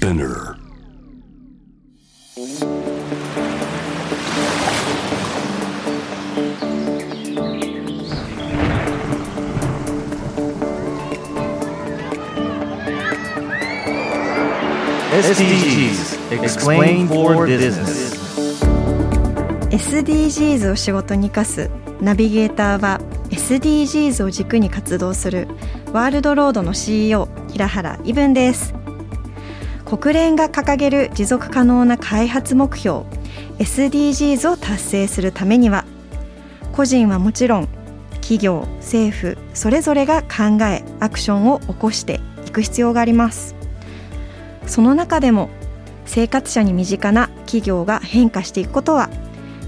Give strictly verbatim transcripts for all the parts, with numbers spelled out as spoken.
Spinner.エスディージーズ Explain for Business。 エスディージーズ を仕事に生かすナビゲーターは エスディージーズ を軸に活動するワールドロードの シーイーオー 平原伊文です。国連が掲げる持続可能な開発目標 エスディージーズ を達成するためには、個人はもちろん企業、政府それぞれが考えアクションを起こしていく必要があります。その中でも生活者に身近な企業が変化していくことは、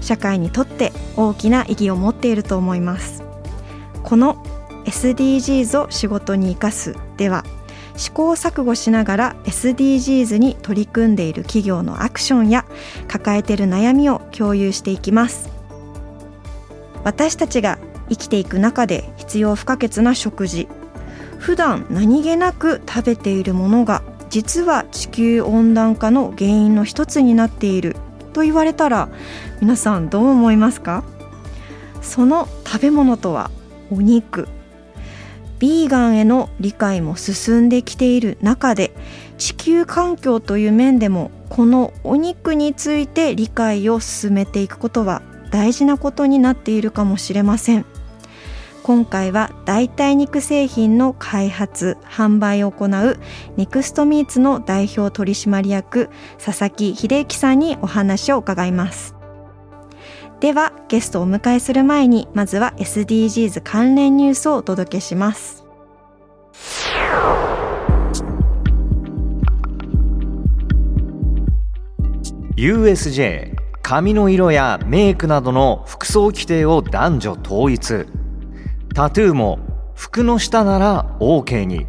社会にとって大きな意義を持っていると思います。この エスディージーズ を仕事に生かすでは、試行錯誤しながら エスディージーズ に取り組んでいる企業のアクションや抱えている悩みを共有していきます。私たちが生きていく中で必要不可欠な食事、普段何気なく食べているものが実は地球温暖化の原因の一つになっていると言われたら、皆さんどう思いますか？その食べ物とはお肉。ビーガンへの理解も進んできている中で、地球環境という面でもこのお肉について理解を進めていくことは大事なことになっているかもしれません。今回は代替肉製品の開発・販売を行うネクストミーツの代表取締役佐々木秀之さんにお話を伺います。ではゲストをお迎えする前に、まずは エスディージーズ 関連ニュースをお届けします。ユーエスジェー 髪の色やメイクなどの服装規定を男女統一、タトゥーも服の下なら OK に。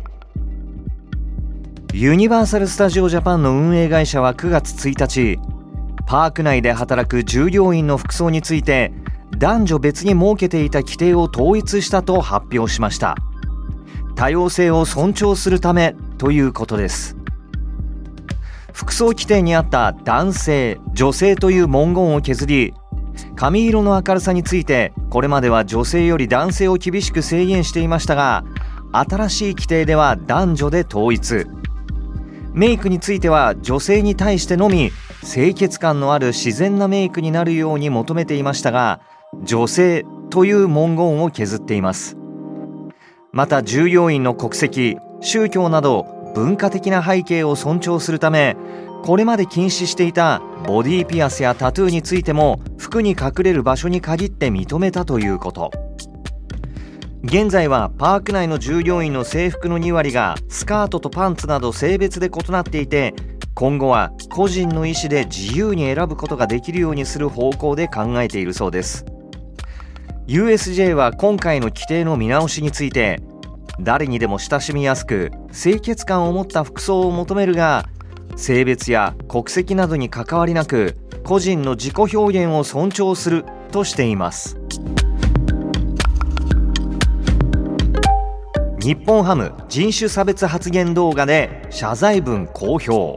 ユニバーサル・スタジオ・ジャパンの運営会社はくがつついたち、パーク内で働く従業員の服装について男女別に設けていた規定を統一したと発表しました。多様性を尊重するためということです。服装規定にあった男性、女性という文言を削り、髪色の明るさについてこれまでは女性より男性を厳しく制限していましたが、新しい規定では男女で統一。メイクについては女性に対してのみ清潔感のある自然なメイクになるように求めていましたが、女性という文言を削っています。また従業員の国籍、宗教など文化的な背景を尊重するため、これまで禁止していたボディピアスやタトゥーについても服に隠れる場所に限って認めたということ。現在はパーク内の従業員の制服のにわりがスカートとパンツなど性別で異なっていて、今後は個人の意思で自由に選ぶことができるようにする方向で考えているそうです。 ユーエスジェー は今回の規定の見直しについて、誰にでも親しみやすく清潔感を持った服装を求めるが、性別や国籍などに関わりなく個人の自己表現を尊重するとしています。日本ハム人種差別発言動画で謝罪文公表。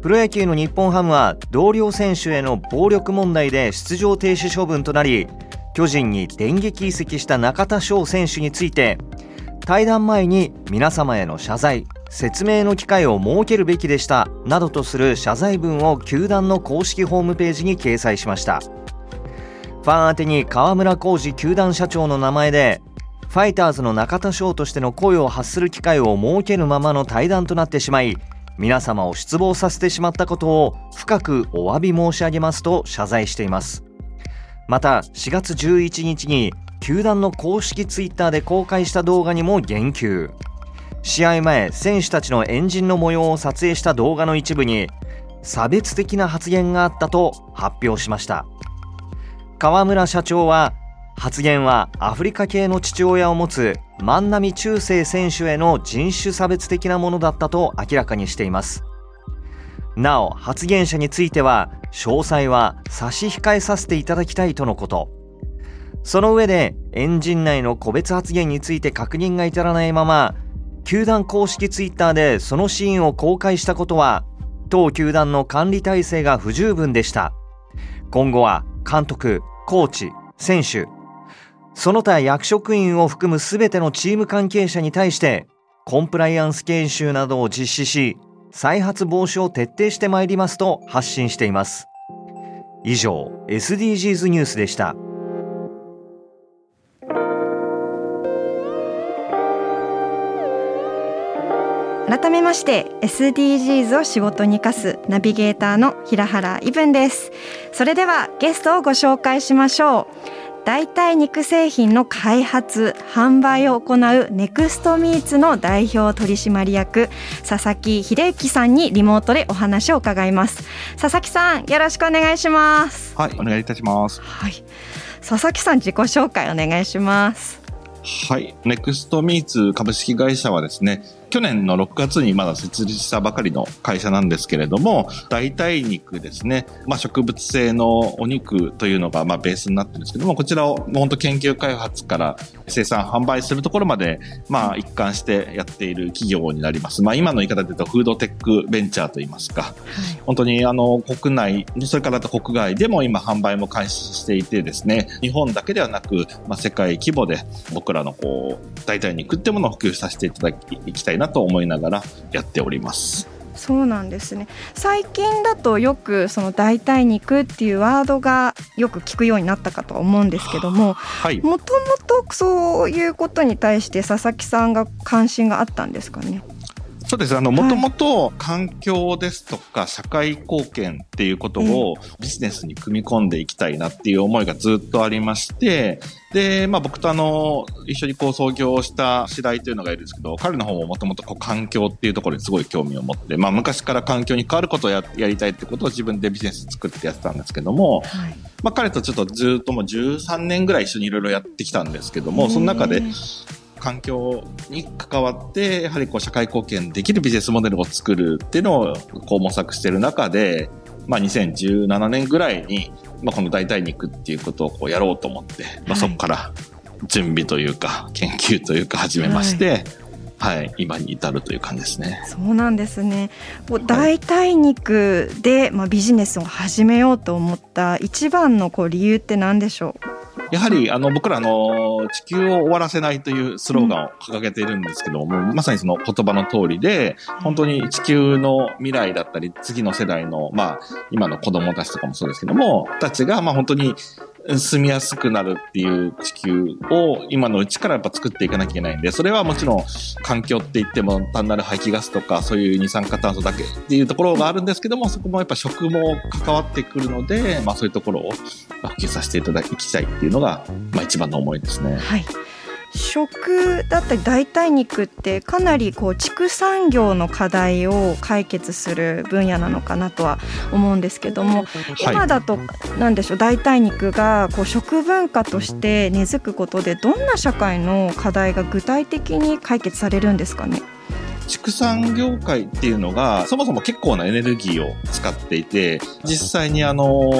プロ野球の日本ハムは同僚選手への暴力問題で出場停止処分となり、巨人に電撃移籍した中田翔選手について、対談前に皆様への謝罪説明の機会を設けるべきでしたなどとする謝罪文を球団の公式ホームページに掲載しました。ファン宛てに河村浩二球団社長の名前で、ファイターズの中田翔としての声を発する機会を設けるままの対談となってしまい、皆様を失望させてしまったことを深くお詫び申し上げますと謝罪しています。またしがつじゅういちにちに球団の公式ツイッターで公開した動画にも言及。試合前、選手たちの円陣の模様を撮影した動画の一部に差別的な発言があったと発表しました。河村社長は、発言はアフリカ系の父親を持つ万波中正選手への人種差別的なものだったと明らかにしています。なお発言者については、詳細は差し控えさせていただきたいとのこと。その上で、エンジン内の個別発言について確認が至らないまま球団公式ツイッターでそのシーンを公開したことは、当球団の管理体制が不十分でした。今後は監督、コーチ、選手、その他役職員を含む全てのチーム関係者に対してコンプライアンス研修などを実施し、再発防止を徹底してまいりますと発信しています。以上、エスディージーズ ニュースでした。改めまして エスディージーズ を仕事に生かすナビゲーターの平原伊文です。それではゲストをご紹介しましょう。代替肉製品の開発・販売を行うネクストミーツの代表取締役佐々木秀之さんにリモートでお話を伺います。佐々木さん、よろしくお願いします。はい、お願いいたします。はい、佐々木さん、自己紹介お願いします。はい、ネクストミーツ株式会社はですね、去年のろくがつにまだ設立したばかりの会社なんですけれども、代替肉ですね、まあ、植物性のお肉というのがまあベースになってるんですけども、こちらを本当研究開発から生産販売するところまでまあ一貫してやっている企業になります。まあ、今の言い方で言うとフードテックベンチャーといいますか、はい、本当にあの国内それから国外でも今販売も開始していてですね、日本だけではなく、まあ、世界規模で僕らのこう代替肉ってものを普及させていただきいきたいなと思いながらやっております。そうなんですね。最近だとよくその代替肉っていうワードがよく聞くようになったかと思うんですけども、はい、もともとそういうことに対して佐々木さんが関心があったんですかね。そうです。あの、もともと環境ですとか社会貢献っていうことをビジネスに組み込んでいきたいなっていう思いがずっとありまして、で、まあ僕とあの、一緒にこう創業した白井というのがいるんですけど、彼の方ももともとこう環境っていうところにすごい興味を持って、まあ昔から環境に関わることを や, やりたいってことを自分でビジネス作ってやってたんですけども、はい、まあ彼とちょっとずっともうじゅうさんねんぐらい一緒にいろいろやってきたんですけども、その中で、環境に関わってやはりこう社会貢献できるビジネスモデルを作るっていうのをこう模索している中で、まあ、にせんじゅうななねんぐらいに、まあ、この代替肉っていうことをこうやろうと思って、まあ、そこから準備というか研究というか始めまして、はいはいはい、今に至るという感じですね。そうなんですね。代替肉で、はい、まあ、ビジネスを始めようと思った一番のこう理由って何でしょう。やはりあの僕らあの地球を終わらせないというスローガンを掲げているんですけども、うん、まさにその言葉の通りで、本当に地球の未来だったり次の世代のまあ今の子供たちとかもそうですけどもたちがまあ本当に住みやすくなるっていう地球を今のうちからやっぱ作っていかなきゃいけないんで、それはもちろん環境って言っても単なる排気ガスとかそういう二酸化炭素だけっていうところがあるんですけども、そこもやっぱ食も関わってくるので、まあ、そういうところを普及させていただきたいっていうのが、まあ、一番の思いですね。はい、食だったり代替肉ってかなりこう畜産業の課題を解決する分野なのかなとは思うんですけども、今だと何でしょう、代替肉がこう食文化として根付くことでどんな社会の課題が具体的に解決されるんですかね。畜産業界っていうのがそもそも結構なエネルギーを使っていて、実際にあの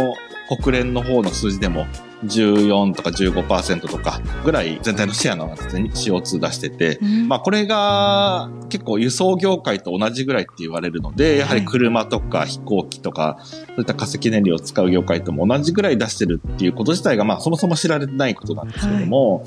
国連の方の数字でもじゅうよんとか じゅうごパーセント とかぐらい全体のシェアの中で シーオーツー 出してて、まあこれが結構輸送業界と同じぐらいって言われるので、やはり車とか飛行機とかそういった化石燃料を使う業界とも同じぐらい出してるっていうこと自体がまあそもそも知られてないことなんですけども、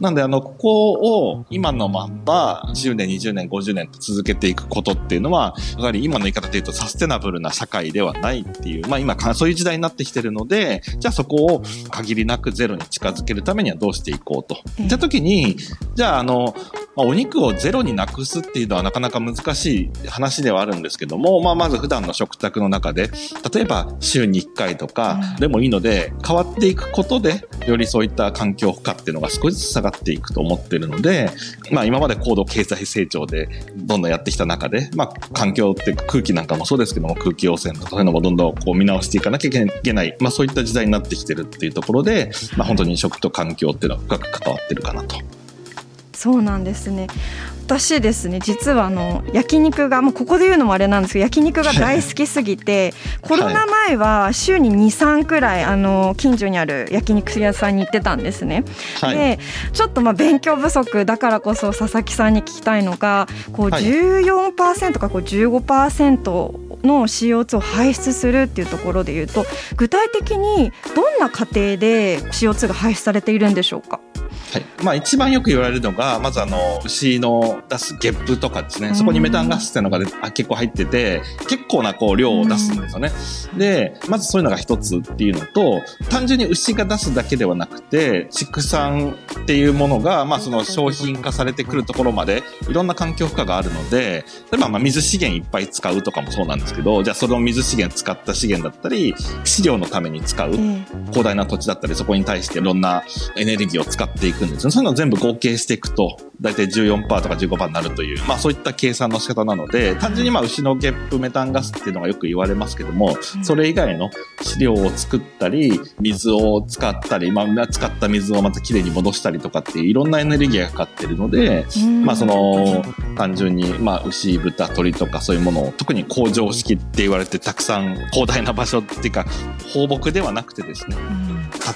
なんであのここを今のまんまじゅうねんにじゅうねんごじゅうねんと続けていくことっていうのはやはり今の言い方で言うとサステナブルな社会ではないっていう、まあ今そういう時代になってきてるので、じゃあそこを限りなくゼロに近づけるためにはどうしていこうといった時に、じゃああのお肉をゼロになくすっていうのはなかなか難しい話ではあるんですけども、まあまず普段の食卓の中で例えば週にいっかいとかでもいいので変わっていくことで、よりそういった環境負荷っていうのが少しずつ下がっていくと思っているので、まあ、今まで高度経済成長でどんどんやってきた中で、まあ、環境って空気なんかもそうですけども空気汚染とかそういうのもどんどんこう見直していかなきゃいけない、まあ、そういった時代になってきてるっていうところで、まあ、本当に食と環境っていうのは深く関わってるかなと。そうなんですね。私ですね、実はあの焼肉がもうここで言うのもあれなんですけど、焼肉が大好きすぎてコロナ前は週に にさん くらいあの近所にある焼肉屋さんに行ってたんですね、はい、でちょっとまあ勉強不足だからこそ佐々木さんに聞きたいのがこう じゅうよんパーセント かこう じゅうごパーセントの シーオーツー を排出するっていうところでいうと、具体的にどんな過程で シーオーツー が排出されているんでしょうか。はい、まあ、一番よく言われるのがまずあの牛の出すゲップとかですね、そこにメタンガスっていうのが結構入ってて結構なこう量を出すんですよね。でまずそういうのが一つっていうのと、単純に牛が出すだけではなくて畜産っていうものがまあその商品化されてくるところまでいろんな環境負荷があるので、例えばまあ水資源いっぱい使うとかもそうなんですけど、じゃあその水資源使った資源だったり飼料のために使う広大な土地だったり、そこに対していろんなエネルギーを使っていくんですよ。そういうのを全部合計していくと大体 じゅうよんパーセント とか じゅうごパーセント になるという、まあ、そういった計算の仕方なので、単純にまあ牛のゲップメタンガスっていうのがよく言われますけども、それ以外の飼料を作ったり水を使ったり、まあ、使った水をまたきれいに戻したりとかっていういろんなエネルギーがかかっているので、まあ、その単純にまあ牛豚鳥とかそういうものを特に工場式って言われてたくさん広大な場所っていうか放牧ではなくてですね、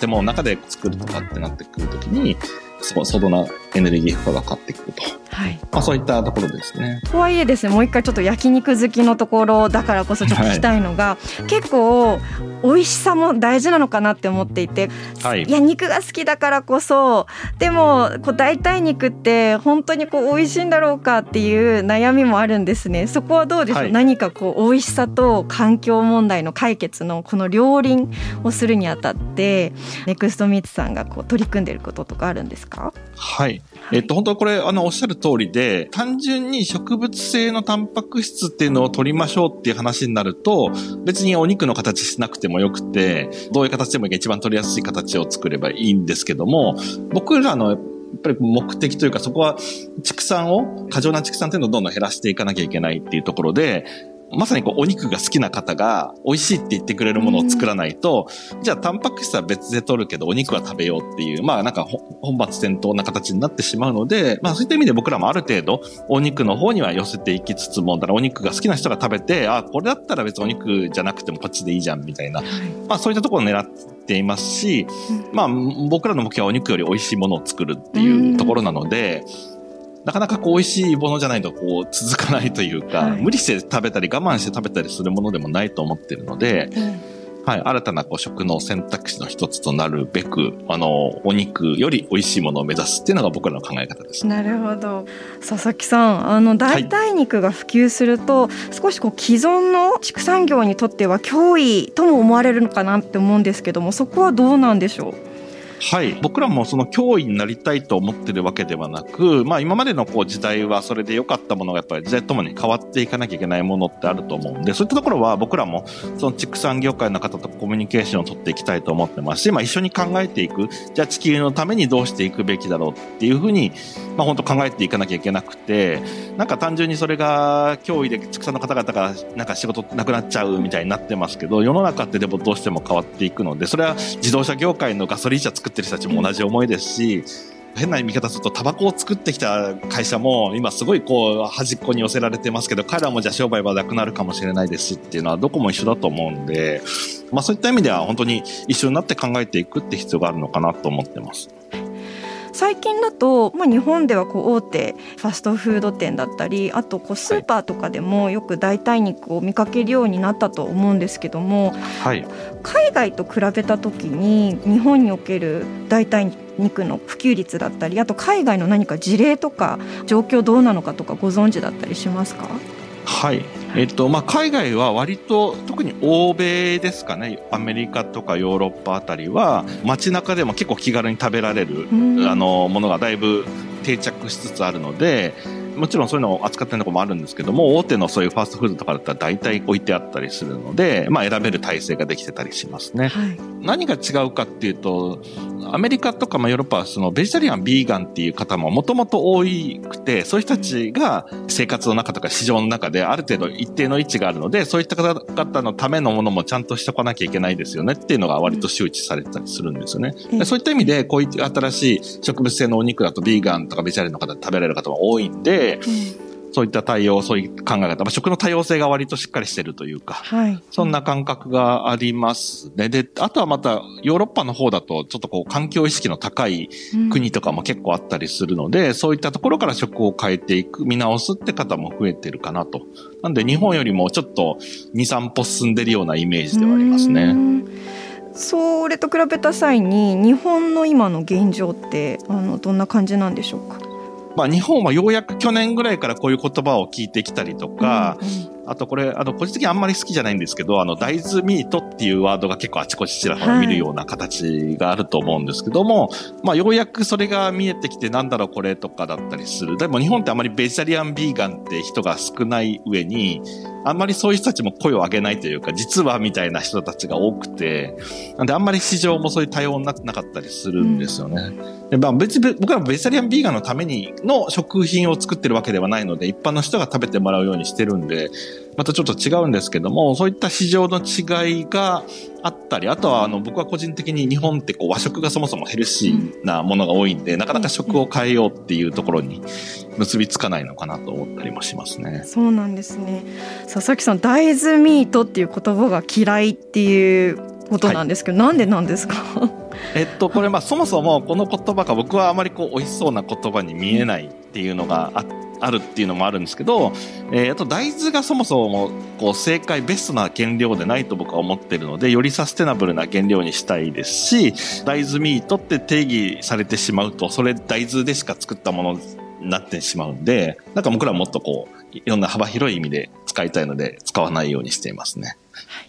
建物の中で作るとかってなってくるときに相当なエネルギー負荷がかかってくると、はい、まあ、そういったところですね。とはいえですね、もう一回ちょっと焼肉好きのところだからこそちょっと聞きたいのが、はい、結構美味しさも大事なのかなって思っていて、はい、いや肉が好きだからこそでもこう代替肉って本当にこう美味しいんだろうかっていう悩みもあるんですね。そこはどうでしょう、はい、何かこう美味しさと環境問題の解決のこの両輪をするにあたってネクストミーツさんがこう取り組んでいることとかあるんですか。はい、えっと、本当これあのおっしゃる通りで、単純に植物性のタンパク質っていうのを取りましょうっていう話になると、別にお肉の形しなくてもよくてどういう形でもいいか一番取りやすい形を作ればいいんですけども、僕らのやっぱり目的というかそこは畜産を過剰な畜産っていうのをどんどん減らしていかなきゃいけないっていうところで、まさにこうお肉が好きな方が美味しいって言ってくれるものを作らないと、じゃあタンパク質は別で取るけどお肉は食べようっていう、まあなんか本末転倒な形になってしまうので、まあそういった意味で僕らもある程度お肉の方には寄せていきつつも、だからお肉が好きな人が食べて、あ、これだったら別にお肉じゃなくてもこっちでいいじゃんみたいな、まあそういったところを狙っていますし、まあ僕らの目標はお肉より美味しいものを作るっていうところなので、なかなかこう美味しいものじゃないとこう続かないというか、はい、無理して食べたり我慢して食べたりするものでもないと思っているので、うん、はい、新たなこう食の選択肢の一つとなるべく、あのお肉より美味しいものを目指すっていうのが僕らの考え方です。なるほど。佐々木さん、あの代替肉が普及すると、はい、少しこう既存の畜産業にとっては脅威とも思われるのかなって思うんですけども、そこはどうなんでしょう。はい、僕らもその脅威になりたいと思ってるわけではなく、まあ今までのこう時代はそれで良かったものがやっぱり時代ともに変わっていかなきゃいけないものってあると思うんで、そういったところは僕らもその畜産業界の方とコミュニケーションを取っていきたいと思ってますし、まあ一緒に考えていく、じゃあ地球のためにどうしていくべきだろうっていうふうに、まあ本当考えていかなきゃいけなくて、なんか単純にそれが脅威で畜産の方々がなんか仕事なくなっちゃうみたいになってますけど、世の中ってでもどうしても変わっていくので、それは自動車業界のガソリン車作作ってる人たちも同じ思いですし、変な見方するとタバコを作ってきた会社も今すごいこう端っこに寄せられてますけど、彼らもじゃあ商売はなくなるかもしれないですっていうのはどこも一緒だと思うんで、まあ、そういった意味では本当に一緒になって考えていくって必要があるのかなと思ってます。最近だと、まあ、日本ではこう大手ファストフード店だったり、あとこうスーパーとかでもよく代替肉を見かけるようになったと思うんですけども、はい、海外と比べた時に日本における代替肉の普及率だったり、あと海外の何か事例とか状況どうなのかとかご存知だったりしますか。はい、えっとまあ、海外は割と特に欧米ですかね、アメリカとかヨーロッパあたりは街中でも結構気軽に食べられる、うん、あのものがだいぶ定着しつつあるので、もちろんそういうのを扱ってるところもあるんですけども、大手のそういうファーストフードとかだったら大体置いてあったりするので、まあ、選べる体制ができてたりしますね、はい、何が違うかっていうと、アメリカとかまあヨーロッパはそのベジタリアン、ビーガンっていう方ももともと多くて、そういう人たちが生活の中とか市場の中である程度一定の位置があるので、そういった方々のためのものもちゃんとしておかなきゃいけないですよねっていうのが割と周知されてたりするんですよね、うん、でそういった意味でこういう新しい植物性のお肉だとビーガンとかベジタリアンの方で食べられる方も多いんで、うん、そういった対応、そういう考え方、まあ、食の多様性が割としっかりしてるというか、はい、そんな感覚がありますね。で、あとはまたヨーロッパの方だとちょっとこう環境意識の高い国とかも結構あったりするので、うん、そういったところから食を変えていく、見直すって方も増えてるかなと。なんで日本よりもちょっとにさんぽ進んでるようなイメージではありますね。それと比べた際に日本の今の現状ってあのどんな感じなんでしょうか。まあ、日本はようやく去年ぐらいからこういう言葉を聞いてきたりとか、あとこれあの個人的にあんまり好きじゃないんですけど、あの大豆ミートっていうワードが結構あちこちちらほら見るような形があると思うんですけども、まあようやくそれが見えてきて、なんだろうこれとかだったりする。でも日本ってあまりベジタリアン、ビーガンって人が少ない上に、あんまりそういう人たちも声を上げないというか、実はみたいな人たちが多くて、なんであんまり市場もそういう対応になってなかったりするんですよね、うん、で、まあ、別に僕らベジタリアン、ビーガンのためにの食品を作ってるわけではないので、一般の人が食べてもらうようにしてるんで、またちょっと違うんですけども、そういった市場の違いがあったり、あとはあの僕は個人的に日本ってこう和食がそもそもヘルシーなものが多いんで、なかなか食を変えようっていうところに結びつかないのかなと思ったりもしますね。そうなんですね。佐々木さん、大豆ミートっていう言葉が嫌いっていうことなんですけど、はい、なんでなんですか。えっとこれまあそもそもこの言葉が僕はあまりこう美味しそうな言葉に見えないっていうのがあってあるっていうのもあるんですけど、えー、あと大豆がそもそもこう正解ベストな原料でないと僕は思ってるので、よりサステナブルな原料にしたいですし、大豆ミートって定義されてしまうと、それ大豆でしか作ったものになってしまうんで、なんか僕らはもっとこういろんな幅広い意味で使いたいので、使わないようにしていますね。はい、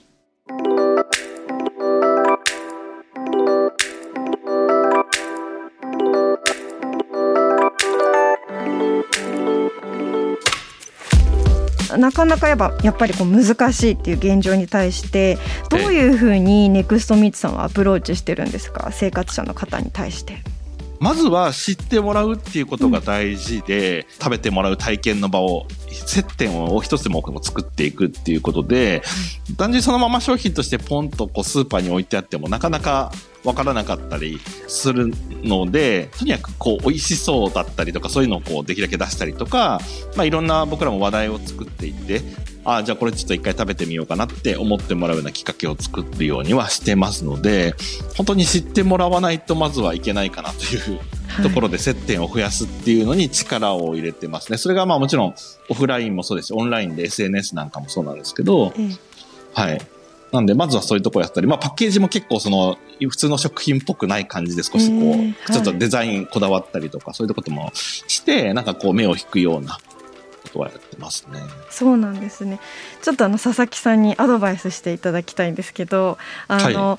なかなかやっぱ、やっぱりこう難しいっていう現状に対してどういうふうにネクストミーツさんはアプローチしてるんですか、生活者の方に対して。まずは知ってもらうっていうことが大事で、うん、食べてもらう体験の場を、接点を一つでも多くも作っていくっていうことで、うん、単純にそのまま商品としてポンとこうスーパーに置いてあってもなかなか分からなかったりするので、とにかくこう美味しそうだったりとか、そういうのをこうできるだけ出したりとか、まあ、いろんな僕らも話題を作っていて、あ、じゃあこれちょっと一回食べてみようかなって思ってもらうようなきっかけを作るようにはしてますので、本当に知ってもらわないとまずはいけないかなというところで、接点を増やすっていうのに力を入れてますね。それがまあもちろんオフラインもそうですし、オンラインで エスエヌエス なんかもそうなんですけど、うん、はい。なんでまずはそういうところやったり、まあ、パッケージも結構その普通の食品っぽくない感じで少しこうちょっとデザインこだわったりとか、そういうこともして、なんかこう目を引くようなことはやってますね。そうなんですね。ちょっとあの佐々木さんにアドバイスしていただきたいんですけど、あの、はい、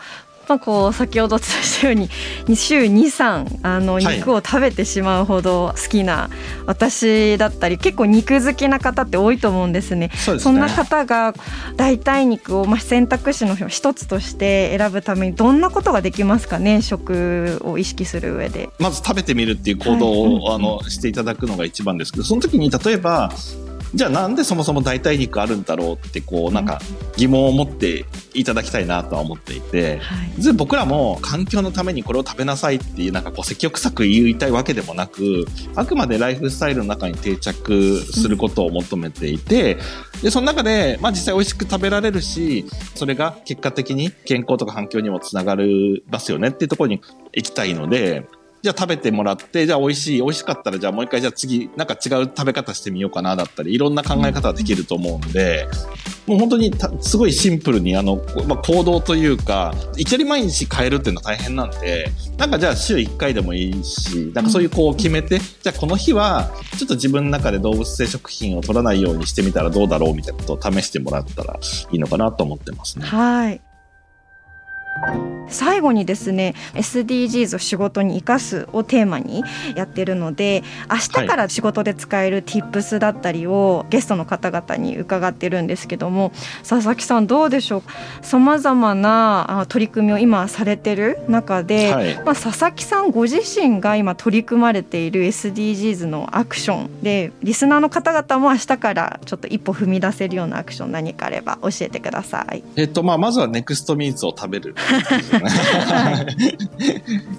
まあ、こう先ほどお伝えしたように週 にさん あの肉を食べてしまうほど好きな私だったり、結構肉好きな方って多いと思うんですね。 そうですね。そんな方が代替肉をまあ選択肢の一つとして選ぶためにどんなことができますかね、食を意識する上で。まず食べてみるっていう行動を、はい、あのしていただくのが一番ですけど、その時に例えばじゃあなんでそもそも代替肉あるんだろうってこうなんか疑問を持っていただきたいなとは思っていて、はい、僕らも環境のためにこれを食べなさいっていうなんかこう積極臭く言いたいわけでもなく、あくまでライフスタイルの中に定着することを求めていて、でその中でまあ実際美味しく食べられるし、それが結果的に健康とか環境にもつながりますよねっていうところに行きたいので、じゃあ食べてもらって、じゃあ美味しい、美味しかったらじゃあもう一回、じゃあ次なんか違う食べ方してみようかなだったり、いろんな考え方ができると思うんで、もう本当にすごいシンプルにあの、まあ、行動というか、いきなり毎日変えるっていうのは大変なんで、なんかじゃあ週いっかいでもいいし、なんかそういうこう決めて、じゃあこの日はちょっと自分の中で動物性食品を取らないようにしてみたらどうだろうみたいなことを試してもらったらいいのかなと思ってますね。はい。最後にですね エスディージーズ を仕事に生かすをテーマにやってるので、明日から仕事で使える Tips だったりをゲストの方々に伺ってるんですけども、佐々木さんどうでしょう。さまざまな取り組みを今されてる中で、はい、まあ、佐々木さんご自身が今取り組まれている エスディージーズ のアクションで、リスナーの方々も明日からちょっと一歩踏み出せるようなアクション何かあれば教えてください。えっとまあ、まずはネクストミーツを食べる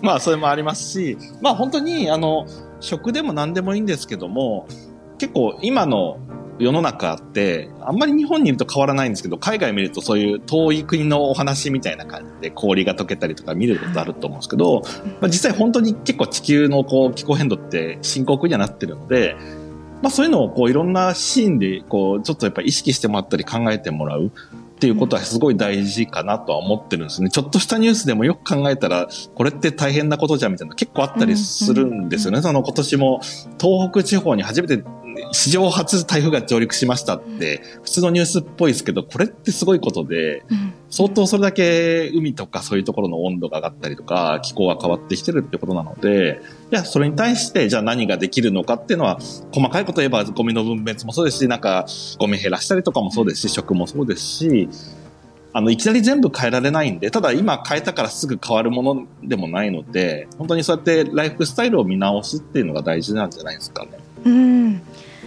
まあそれもありますし、まあ本当にあの食でも何でもいいんですけども、結構今の世の中ってあんまり日本にいると変わらないんですけど、海外見るとそういう遠い国のお話みたいな感じで氷が溶けたりとか見ることあると思うんですけど、まあ、実際本当に結構地球のこう気候変動って深刻にはなってるので、まあそういうのをこういろんなシーンでこうちょっとやっぱり意識してもらったり考えてもらうっていうことはすごい大事かなとは思ってるんですね。ちょっとしたニュースでもよく考えたらこれって大変なことじゃんみたいなの結構あったりするんですよね、うんうんうん、その今年も東北地方に初めて史上初台風が上陸しましたって普通のニュースっぽいですけど、これってすごいことで、相当それだけ海とかそういうところの温度が上がったりとか気候が変わってきてるってことなので、いやそれに対してじゃあ何ができるのかっていうのは、細かいこと言えばゴミの分別もそうですし、なんかゴミ減らしたりとかもそうですし、食もそうですし、あのいきなり全部変えられないんで、ただ今変えたからすぐ変わるものでもないので、本当にそうやってライフスタイルを見直すっていうのが大事なんじゃないですかね。うん、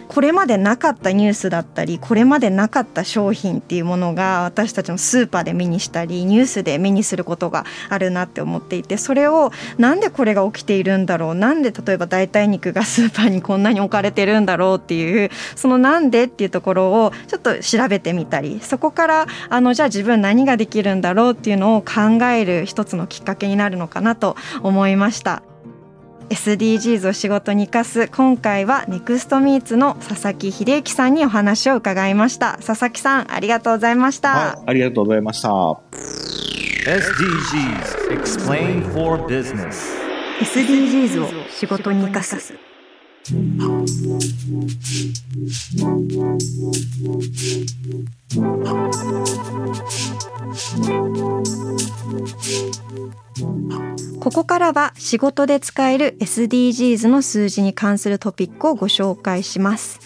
これまでなかったニュースだったり、これまでなかった商品っていうものが私たちもスーパーで目にしたりニュースで目にすることがあるなって思っていて、それをなんでこれが起きているんだろう、なんで例えば代替肉がスーパーにこんなに置かれてるんだろうっていう、そのなんでっていうところをちょっと調べてみたり、そこからあのじゃあ自分何ができるんだろうっていうのを考える一つのきっかけになるのかなと思いました。エスディージーズ を仕事に生かす、今回はネクストミーツの佐々木秀之さんにお話を伺いました。佐々木さんありがとうございました、はい、ありがとうございました。 エスディージーズ Explain for Business エスディージーズ を仕事に生かす。ここからは仕事で使える エスディージーズ の数字に関するトピックをご紹介します。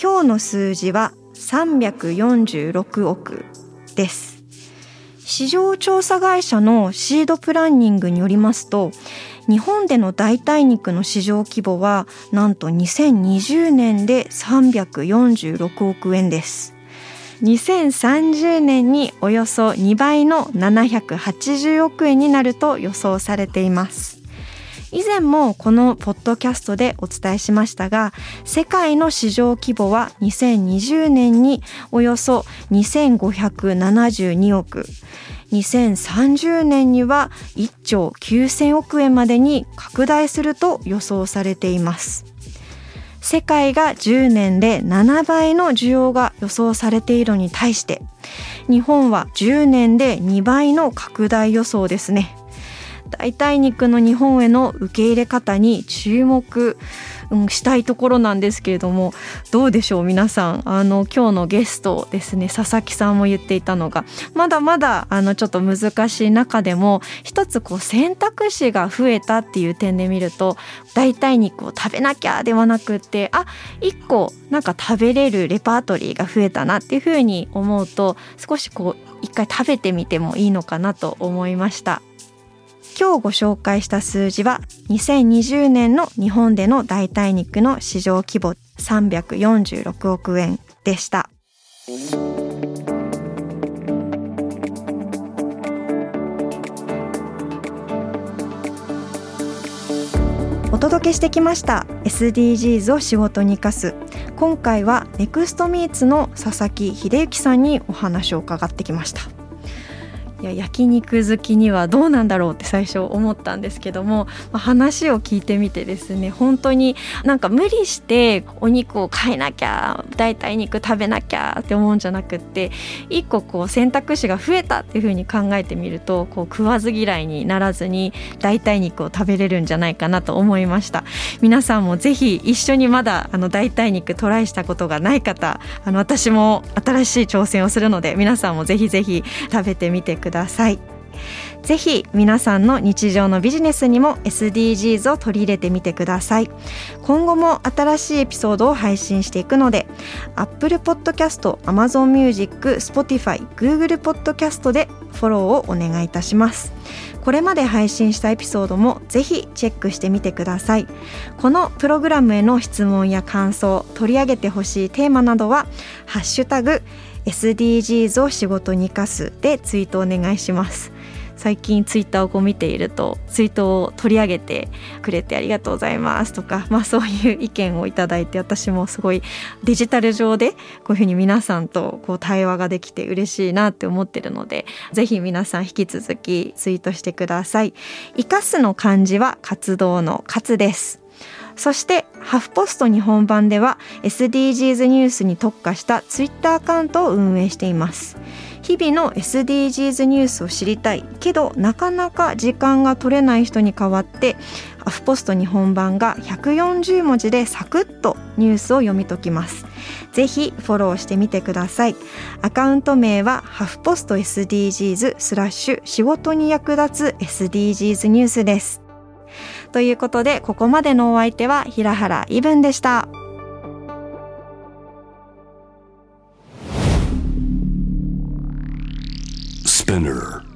今日の数字はさんびゃくよんじゅうろくおくです。市場調査会社のシードプランニングによりますと、日本での代替肉の市場規模はなんとにせんにじゅうねんでさんびゃくよんじゅうろくおくえんです。にせんさんじゅうねんにおよそにばいのななひゃくはちじゅうおくえんになると予想されています。以前もこのポッドキャストでお伝えしましたが、世界の市場規模はにせんにじゅうねんにおよそにせんごひゃくななじゅうにおく、にせんさんじゅうねんにはいっちょうきゅうせんおくえんまでに拡大すると予想されています。世界がじゅうねんでななばいの需要が予想されているのに対して、日本はじゅうねんでにばいの拡大予想ですね。代替肉の日本への受け入れ方に注目したいところなんですけれども、どうでしょう皆さん、あの今日のゲストですね、佐々木さんも言っていたのが、まだまだあのちょっと難しい中でも一つこう選択肢が増えたっていう点で見ると、代替肉を食べなきゃではなくて、あ、一個なんか食べれるレパートリーが増えたなっていうふうに思うと、少しこう一回食べてみてもいいのかなと思いました。今日ご紹介した数字はにせんにじゅうねんの日本での代替肉の市場規模さんびゃくよんじゅうろくおくえんでした。お届けしてきました エスディージーズ を仕事に生かす。今回はネクストミーツの佐々木秀之さんにお話を伺ってきました。いや焼肉好きにはどうなんだろうって最初思ったんですけども、話を聞いてみてですね、本当になんか無理してお肉を買えなきゃ代替肉食べなきゃって思うんじゃなくって、一個こう選択肢が増えたっていう風に考えてみると、こう食わず嫌いにならずに代替肉を食べれるんじゃないかなと思いました。皆さんもぜひ一緒にまだあの代替肉トライしたことがない方、あの私も新しい挑戦をするので、皆さんもぜひぜひ食べてみてくださいください。ぜひ皆さんの日常のビジネスにも エスディージーズ を取り入れてみてください。今後も新しいエピソードを配信していくので Apple Podcast、Amazon Music、Spotify、Google Podcast でフォローをお願いいたします。これまで配信したエピソードもぜひチェックしてみてください。このプログラムへの質問や感想、取り上げてほしいテーマなどはハッシュタグ エスディージーズ を仕事に生かすでツイートお願いします。最近ツイッターをこう見ているとツイートを取り上げてくれてありがとうございますとか、まあ、そういう意見をいただいて、私もすごいデジタル上でこういうふうに皆さんとこう対話ができて嬉しいなって思ってるので、ぜひ皆さん引き続きツイートしてください。生かすの漢字は活動の活です。そしてハフポスト日本版では エスディージーズ ニュースに特化したツイッターアカウントを運営しています。日々の エスディージーズ ニュースを知りたいけどなかなか時間が取れない人に代わってハフポスト日本版がひゃくよんじゅうもじでサクッとニュースを読み解きます。ぜひフォローしてみてください。アカウント名はハフポスト エスディージーズ スラッシュ仕事に役立つ エスディージーズ ニュースです。ということで、ここまでのお相手は平原伊文でした。Spinner